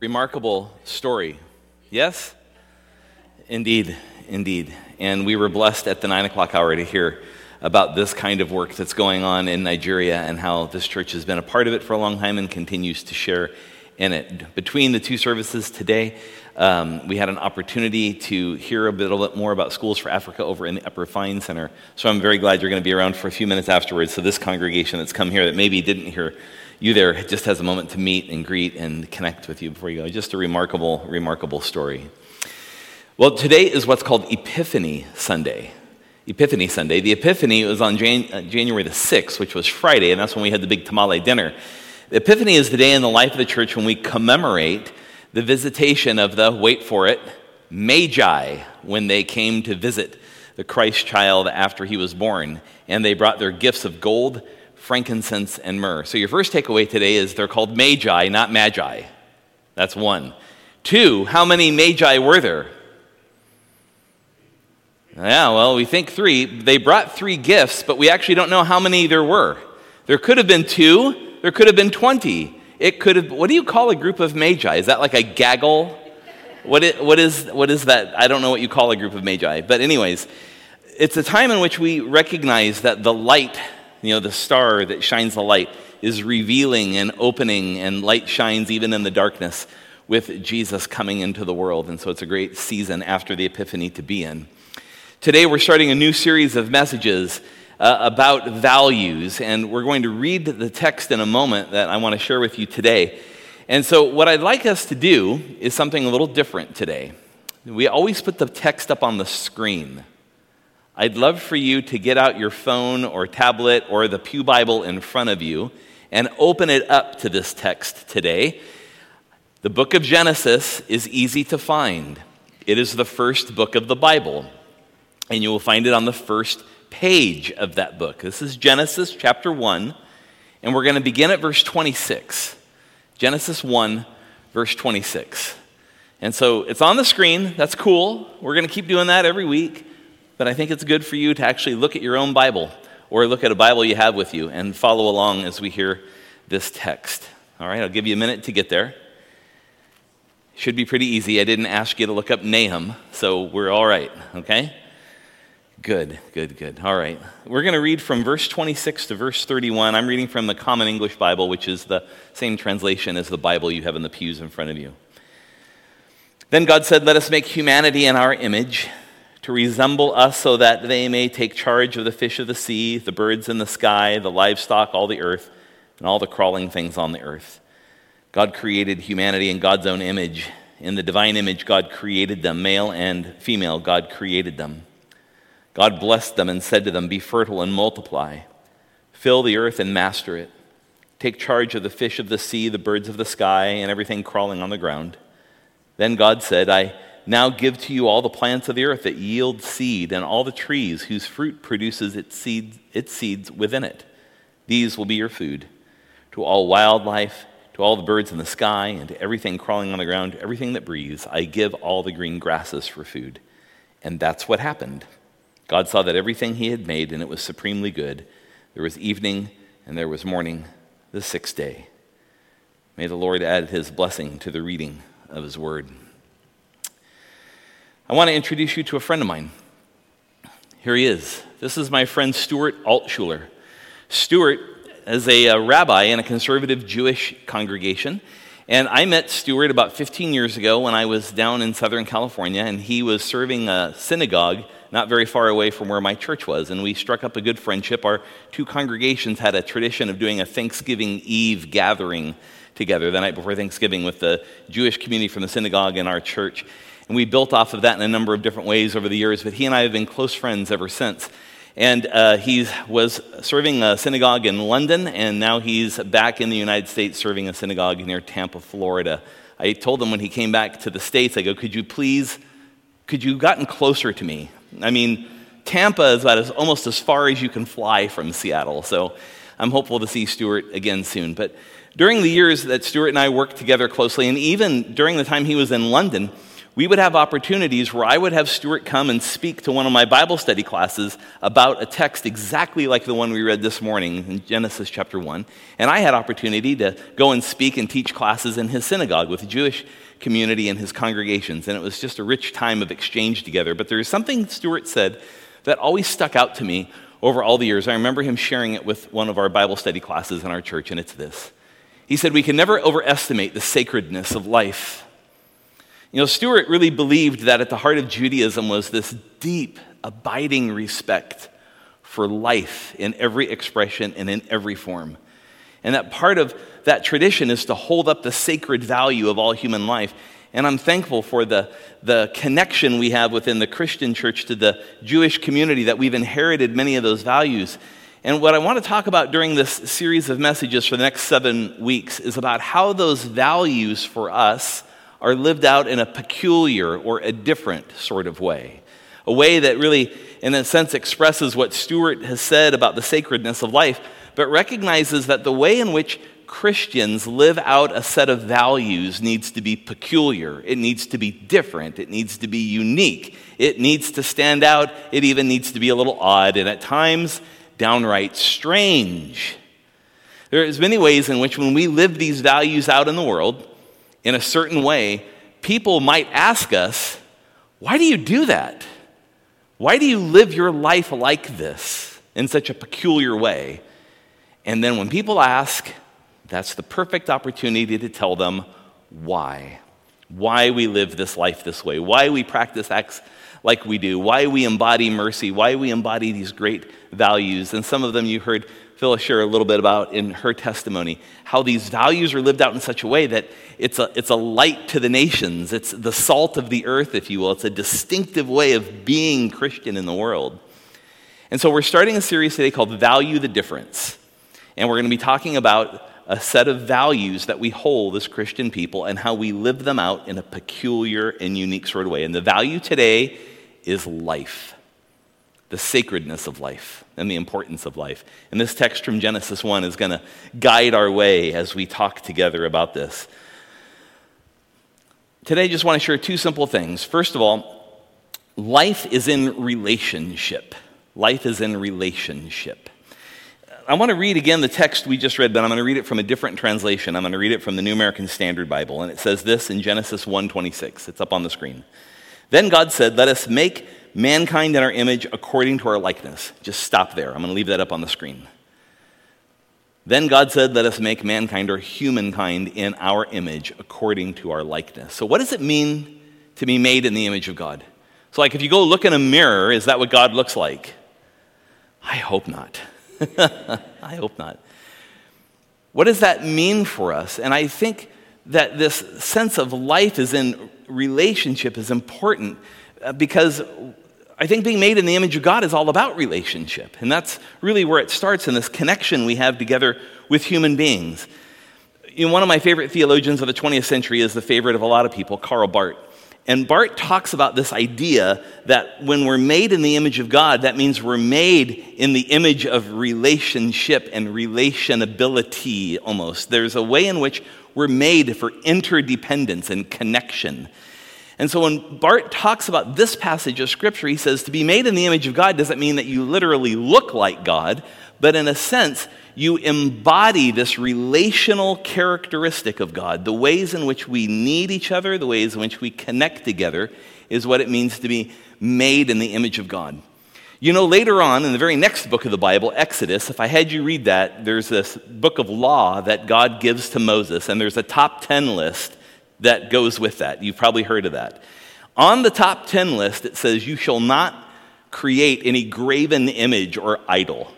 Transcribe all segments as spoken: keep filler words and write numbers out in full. Remarkable story. Yes? Indeed, indeed. And we were blessed at the nine o'clock hour to hear about this kind of work that's going on in Nigeria and how this church has been a part of it for a long time and continues to share in it. Between the two services today, um, we had an opportunity to hear a little bit more about Schools for Africa over in the Upper Fine Center. So I'm very glad you're going to be around for a few minutes afterwards. So this congregation that's come here that maybe didn't hear you there just has a moment to meet and greet and connect with you before you go. Just a remarkable, remarkable story. Well, today is what's called Epiphany Sunday. Epiphany Sunday. The Epiphany was on Jan- uh, January the sixth, which was Friday, and that's when we had the big tamale dinner. The Epiphany is the day in the life of the church when we commemorate the visitation of the, wait for it, Magi, when they came to visit the Christ child after he was born, and they brought their gifts of gold, frankincense, and myrrh. So your first takeaway today is they're called Magi, not Magi. That's one. Two, how many Magi were there? Yeah, well, we think three. They brought three gifts, but we actually don't know how many there were. There could have been two. There could have been twenty. It could have, what do you call a group of Magi? Is that like a gaggle? What is, what is, what is that? I don't know what you call a group of Magi. But anyways, it's a time in which we recognize that the light, you know, the star that shines the light is revealing and opening, and light shines even in the darkness with Jesus coming into the world. And so it's a great season after the Epiphany to be in. Today we're starting a new series of messages uh, about values, and we're going to read the text in a moment that I want to share with you today. And so what I'd like us to do is something a little different today. We always put the text up on the screen. I'd love for you to get out your phone or tablet or the Pew Bible in front of you and open it up to this text today. The book of Genesis is easy to find. It is the first book of the Bible, and you will find it on the first page of that book. This is Genesis chapter one, and we're going to begin at verse twenty-six. Genesis one, verse twenty-six. And so it's on the screen. That's cool. We're going to keep doing that every week. But I think it's good for you to actually look at your own Bible or look at a Bible you have with you and follow along as we hear this text. All right, I'll give you a minute to get there. Should be pretty easy. I didn't ask you to look up Nahum, so we're all right, okay? Good, good, good. All right. We're going to read from verse twenty-six to verse thirty-one. I'm reading from the Common English Bible, which is the same translation as the Bible you have in the pews in front of you. Then God said, "Let us make humanity in our image, to resemble us so that they may take charge of the fish of the sea, the birds in the sky, the livestock, all the earth, and all the crawling things on the earth." God created humanity in God's own image. In the divine image, God created them. Male and female, God created them. God blessed them and said to them, "Be fertile and multiply. Fill the earth and master it. Take charge of the fish of the sea, the birds of the sky, and everything crawling on the ground." Then God said, "I now give to you all the plants of the earth that yield seed, and all the trees whose fruit produces its seeds, its seeds within it. These will be your food. To all wildlife, to all the birds in the sky, and to everything crawling on the ground, everything that breathes, I give all the green grasses for food." And that's what happened. God saw that everything he had made, and it was supremely good. There was evening, and there was morning, the sixth day. May the Lord add his blessing to the reading of his word. I want to introduce you to a friend of mine. Here he is. This is my friend Stuart Altshuler. Stuart is a, a rabbi in a conservative Jewish congregation, and I met Stuart about fifteen years ago when I was down in Southern California, and he was serving a synagogue not very far away from where my church was, and we struck up a good friendship. Our two congregations had a tradition of doing a Thanksgiving Eve gathering together the night before Thanksgiving with the Jewish community from the synagogue and our church. And we built off of that in a number of different ways over the years, but he and I have been close friends ever since. And uh, he was serving a synagogue in London, and now he's back in the United States serving a synagogue near Tampa, Florida. I told him when he came back to the States, I go, could you please, could you have gotten closer to me? I mean, Tampa is about as, almost as far as you can fly from Seattle, so I'm hopeful to see Stuart again soon. But during the years that Stuart and I worked together closely, and even during the time he was in London, we would have opportunities where I would have Stuart come and speak to one of my Bible study classes about a text exactly like the one we read this morning in Genesis chapter one. And I had opportunity to go and speak and teach classes in his synagogue with the Jewish community and his congregations. And it was just a rich time of exchange together. But there is something Stuart said that always stuck out to me over all the years. I remember him sharing it with one of our Bible study classes in our church, and it's this. He said, "We can never overestimate the sacredness of life." You know, Stuart really believed that at the heart of Judaism was this deep, abiding respect for life in every expression and in every form. And that part of that tradition is to hold up the sacred value of all human life. And I'm thankful for the, the connection we have within the Christian church to the Jewish community, that we've inherited many of those values. And what I want to talk about during this series of messages for the next seven weeks is about how those values for us are lived out in a peculiar or a different sort of way. A way that really, in a sense, expresses what Stuart has said about the sacredness of life, but recognizes that the way in which Christians live out a set of values needs to be peculiar. It needs to be different. It needs to be unique. It needs to stand out. It even needs to be a little odd, and at times, downright strange. There is many ways in which when we live these values out in the world, in a certain way, people might ask us, why do you do that? Why do you live your life like this in such a peculiar way? And then when people ask, that's the perfect opportunity to tell them why. Why we live this life this way. Why we practice acts like we do. Why we embody mercy. Why we embody these great values. And some of them you heard Phyllis share a little bit about in her testimony, how these values are lived out in such a way that it's a, it's a light to the nations. It's the salt of the earth, if you will. It's a distinctive way of being Christian in the world. And so we're starting a series today called Value the Difference. And we're going to be talking about a set of values that we hold as Christian people and how we live them out in a peculiar and unique sort of way. And the value today is life. The sacredness of life and the importance of life. And this text from Genesis one is going to guide our way as we talk together about this. Today, I just want to share two simple things. First of all, life is in relationship. Life is in relationship. I want to read again the text we just read, but I'm going to read it from a different translation. I'm going to read it from the New American Standard Bible, and it says this in Genesis one twenty-six. It's up on the screen. "Then God said, 'Let us make mankind in our image according to our likeness.'" Just stop there. I'm going to leave that up on the screen. "Then God said, 'Let us make mankind,' or humankind, in our image according to our likeness." So what does it mean to be made in the image of God? So like if you go look in a mirror, is that what God looks like? I hope not. I hope not. What does that mean for us? And I think that this sense of life is in relationship is important, because I think being made in the image of God is all about relationship. And that's really where it starts, in this connection we have together with human beings. You know, one of my favorite theologians of the twentieth century is the favorite of a lot of people, Karl Barth. And Barth talks about this idea that when we're made in the image of God, that means we're made in the image of relationship and relationability almost. There's a way in which we're made for interdependence and connection. And so when Barth talks about this passage of Scripture, he says to be made in the image of God doesn't mean that you literally look like God, but in a sense, you embody this relational characteristic of God. The ways in which we need each other, the ways in which we connect together, is what it means to be made in the image of God. You know, later on, in the very next book of the Bible, Exodus, if I had you read that, there's this book of law that God gives to Moses, and there's a top ten list that goes with that. You've probably heard of that. On the top ten list, it says, "You shall not create any graven image or idol."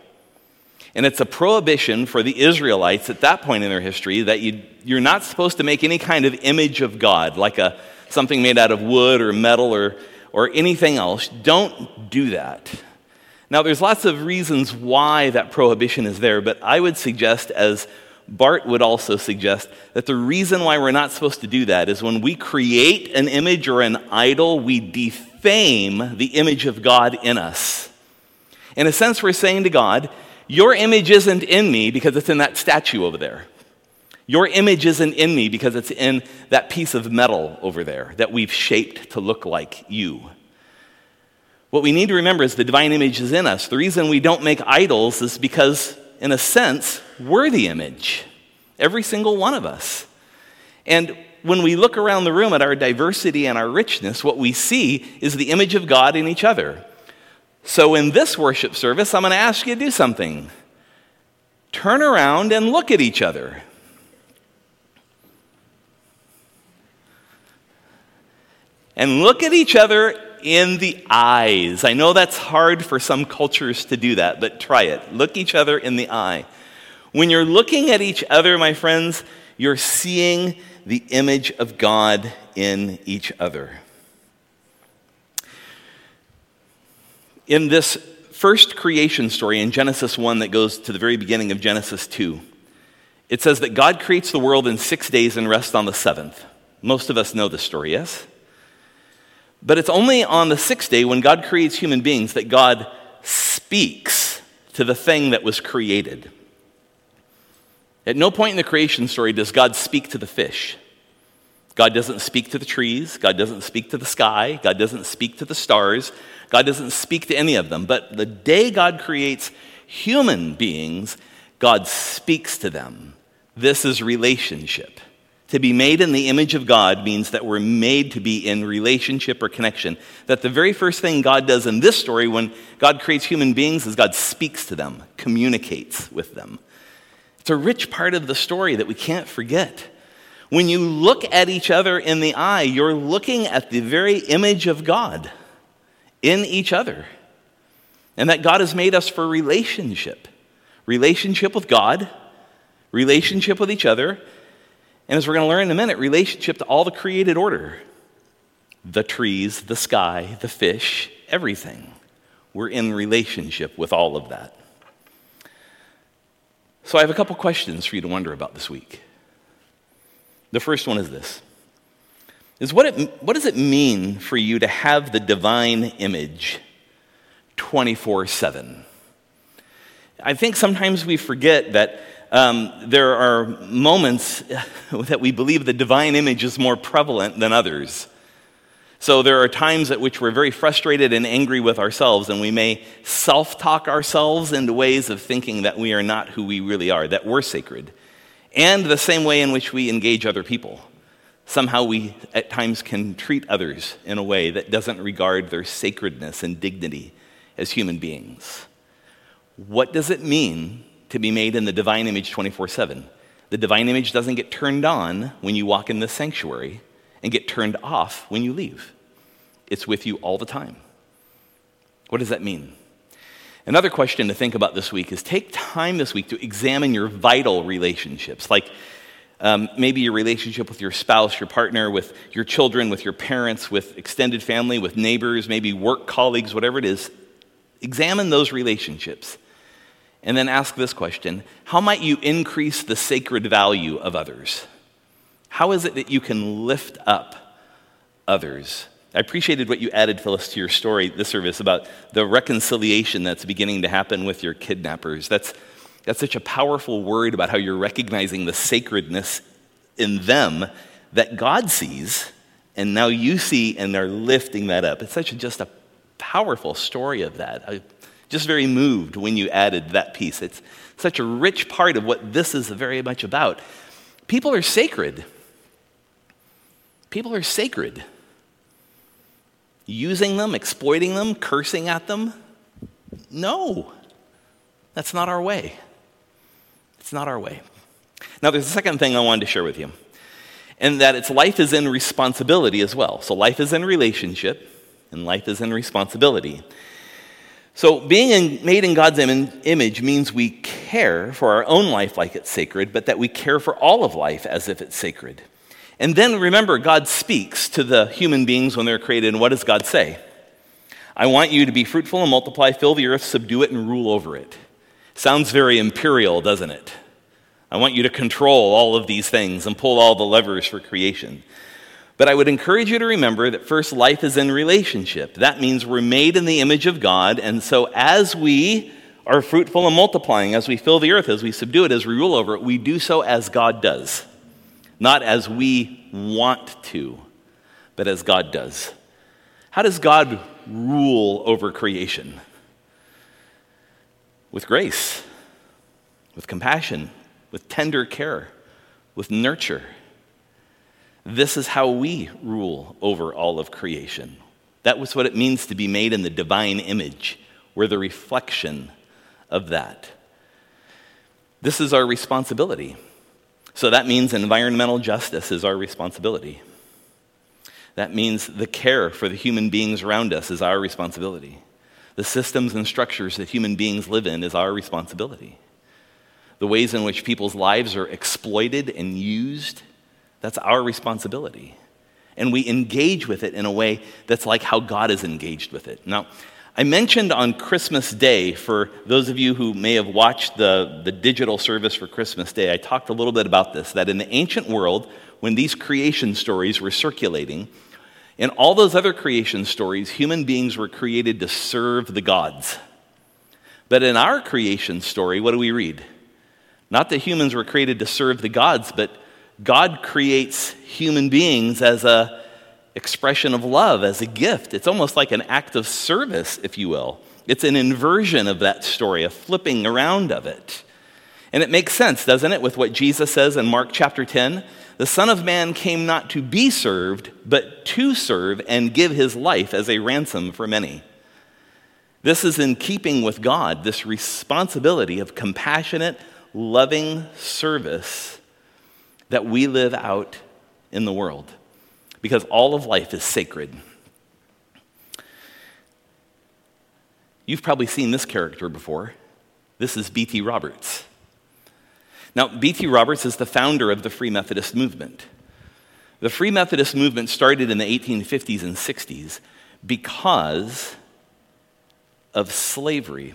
And it's a prohibition for the Israelites at that point in their history that you, you're not supposed to make any kind of image of God, like a something made out of wood or metal or, or anything else. Don't do that. Now, there's lots of reasons why that prohibition is there, but I would suggest, as Bart would also suggest, that the reason why we're not supposed to do that is when we create an image or an idol, we defame the image of God in us. In a sense, we're saying to God, your image isn't in me because it's in that statue over there. Your image isn't in me because it's in that piece of metal over there that we've shaped to look like you. What we need to remember is the divine image is in us. The reason we don't make idols is because, in a sense, we're the image. Every single one of us. And when we look around the room at our diversity and our richness, what we see is the image of God in each other. So in this worship service, I'm going to ask you to do something. Turn around and look at each other. And look at each other in the eyes. I know that's hard for some cultures to do that, but try it. Look each other in the eye. When you're looking at each other, my friends, you're seeing the image of God in each other. In this first creation story in Genesis one that goes to the very beginning of Genesis two, it says that God creates the world in six days and rests on the seventh. Most of us know this story, yes? But it's only on the sixth day when God creates human beings that God speaks to the thing that was created. At no point in the creation story does God speak to the fish. God doesn't speak to the trees. God doesn't speak to the sky. God doesn't speak to the stars. God doesn't speak to any of them. But the day God creates human beings, God speaks to them. This is relationship. To be made in the image of God means that we're made to be in relationship or connection. That the very first thing God does in this story when God creates human beings is God speaks to them, communicates with them. It's a rich part of the story that we can't forget. When you look at each other in the eye, you're looking at the very image of God in each other. And that God has made us for relationship. Relationship with God, relationship with each other, and as we're going to learn in a minute, relationship to all the created order. The trees, the sky, the fish, everything. We're in relationship with all of that. So I have a couple questions for you to wonder about this week. The first one is this. Is what, it, what does it mean for you to have the divine image twenty-four seven? I think sometimes we forget that um, there are moments that we believe the divine image is more prevalent than others. So there are times at which we're very frustrated and angry with ourselves, and we may self-talk ourselves into ways of thinking that we are not who we really are, that we're sacred. And the same way in which we engage other people. Somehow we, at times, can treat others in a way that doesn't regard their sacredness and dignity as human beings. What does it mean to be made in the divine image twenty-four seven? The divine image doesn't get turned on when you walk in the sanctuary, and get turned off when you leave. It's with you all the time. What does that mean? Another question to think about this week is take time this week to examine your vital relationships, like um, maybe your relationship with your spouse, your partner, with your children, with your parents, with extended family, with neighbors, maybe work colleagues, whatever it is. Examine those relationships and then ask this question: how might you increase the sacred value of others? How is it that you can lift up others? I appreciated what you added, Phyllis, to your story, this service, about the reconciliation that's beginning to happen with your kidnappers. That's that's such a powerful word about how you're recognizing the sacredness in them that God sees, and now you see, and they're lifting that up. It's such a, just a powerful story of that. I just very moved when you added that piece. It's such a rich part of what this is very much about. People are sacred. People are sacred. Using them, exploiting them, cursing at them? No. That's not our way. It's not our way. Now, there's a second thing I wanted to share with you, and that it's life is in responsibility as well. So life is in relationship, and life is in responsibility. So being in, made in God's im- image means we care for our own life like it's sacred, but that we care for all of life as if it's sacred. And then remember, God speaks to the human beings when they're created. And what does God say? I want you to be fruitful and multiply, fill the earth, subdue it, and rule over it. Sounds very imperial, doesn't it? I want you to control all of these things and pull all the levers for creation. But I would encourage you to remember that first, life is in relationship. That means we're made in the image of God, and so as we are fruitful and multiplying, as we fill the earth, as we subdue it, as we rule over it, we do so as God does. Not as we want to, but as God does. How does God rule over creation? With grace, with compassion, with tender care, with nurture. This is how we rule over all of creation. That was what it means to be made in the divine image. We're the reflection of that. This is our responsibility. So that means environmental justice is our responsibility. That means the care for the human beings around us is our responsibility. The systems and structures that human beings live in is our responsibility. The ways in which people's lives are exploited and used, that's our responsibility. And we engage with it in a way that's like how God is engaged with it. Now, I mentioned on Christmas Day, for those of you who may have watched the, the digital service for Christmas Day, I talked a little bit about this, that in the ancient world, when these creation stories were circulating, in all those other creation stories, human beings were created to serve the gods. But in our creation story, what do we read? Not that humans were created to serve the gods, but God creates human beings as a expression of love, as a gift. It's almost like an act of service, if you will. It's an inversion of that story, a flipping around of it. And it makes sense, doesn't it, with what Jesus says in Mark chapter ten? The Son of Man came not to be served, but to serve and give his life as a ransom for many. This is in keeping with God, this responsibility of compassionate, loving service that we live out in the world, because all of life is sacred. You've probably seen this character before. This is B T Roberts. Now, B T Roberts is the founder of the Free Methodist movement. The Free Methodist movement started in the eighteen fifties and sixties because of slavery.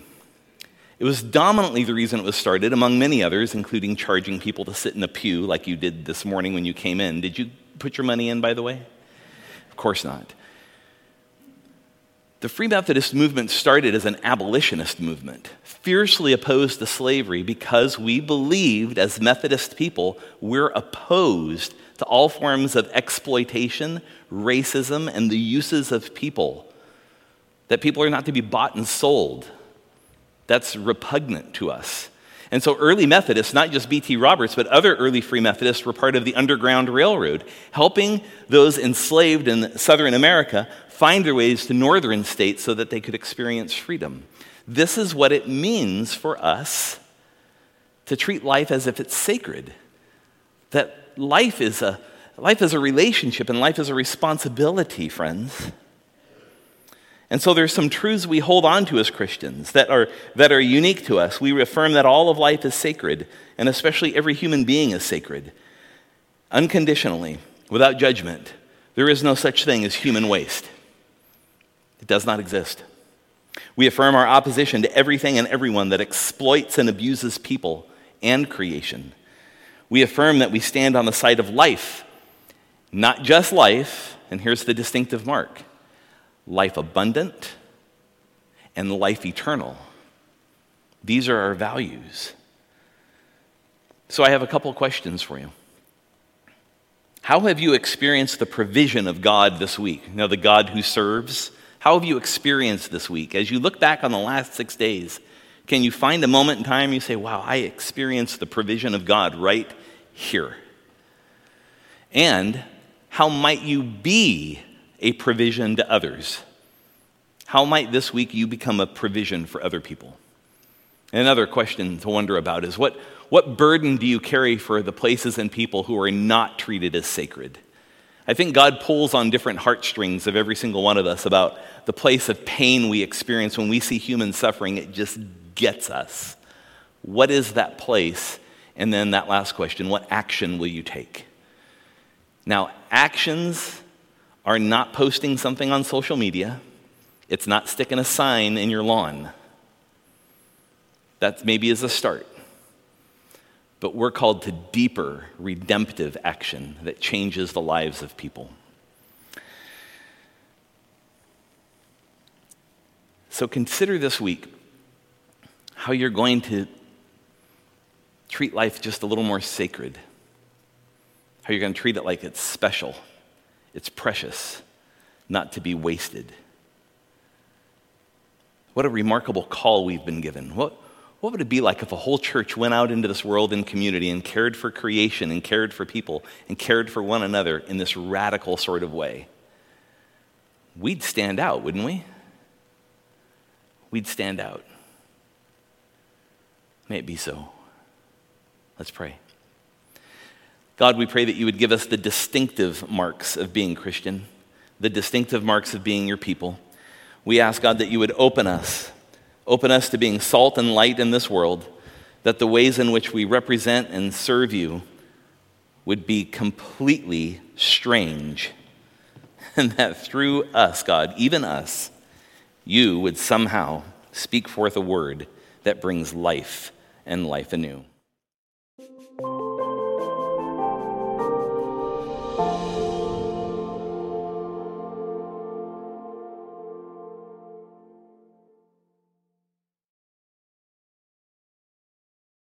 It was dominantly the reason it was started, among many others, including charging people to sit in a pew like you did this morning when you came in. Did you put your money in, by the way? Of course not. The Free Methodist movement started as an abolitionist movement, fiercely opposed to slavery because we believed, as Methodist people, we're opposed to all forms of exploitation, racism, and the uses of people, that people are not to be bought and sold. That's repugnant to us. And so early Methodists, not just B T Roberts, but other early Free Methodists were part of the Underground Railroad, helping those enslaved in Southern America find their ways to northern states so that they could experience freedom. This is what it means for us to treat life as if it's sacred, that life is a, life is a relationship and life is a responsibility, friends. And so there's some truths we hold on to as Christians that are that are unique to us. We affirm that all of life is sacred, and especially every human being is sacred, unconditionally, without judgment. There is no such thing as human waste. It does not exist. We affirm our opposition to everything and everyone that exploits and abuses people and creation. We affirm that we stand on the side of life, not just life, and here's the distinctive mark, life abundant, and life eternal. These are our values. So I have a couple questions for you. How have you experienced the provision of God this week? You know, the God who serves. How have you experienced this week? As you look back on the last six days, can you find a moment in time you say, wow, I experienced the provision of God right here? And how might you be a provision to others? How might this week you become a provision for other people? And another question to wonder about is what, what burden do you carry for the places and people who are not treated as sacred? I think God pulls on different heartstrings of every single one of us about the place of pain we experience when we see human suffering. It just gets us. What is that place? And then that last question, what action will you take? Now, actions are not posting something on social media. It's not sticking a sign in your lawn. That maybe is a start. But we're called to deeper, redemptive action that changes the lives of people. So consider this week, how you're going to treat life just a little more sacred, how you're going to treat it like it's special, it's precious, not to be wasted. What a remarkable call we've been given. What, what would it be like if a whole church went out into this world and community and cared for creation and cared for people and cared for one another in this radical sort of way? We'd stand out, wouldn't we? We'd stand out. May it be so. Let's pray. God, we pray that you would give us the distinctive marks of being Christian, the distinctive marks of being your people. We ask, God, that you would open us, open us to being salt and light in this world, that the ways in which we represent and serve you would be completely strange, and that through us, God, even us, you would somehow speak forth a word that brings life and life anew.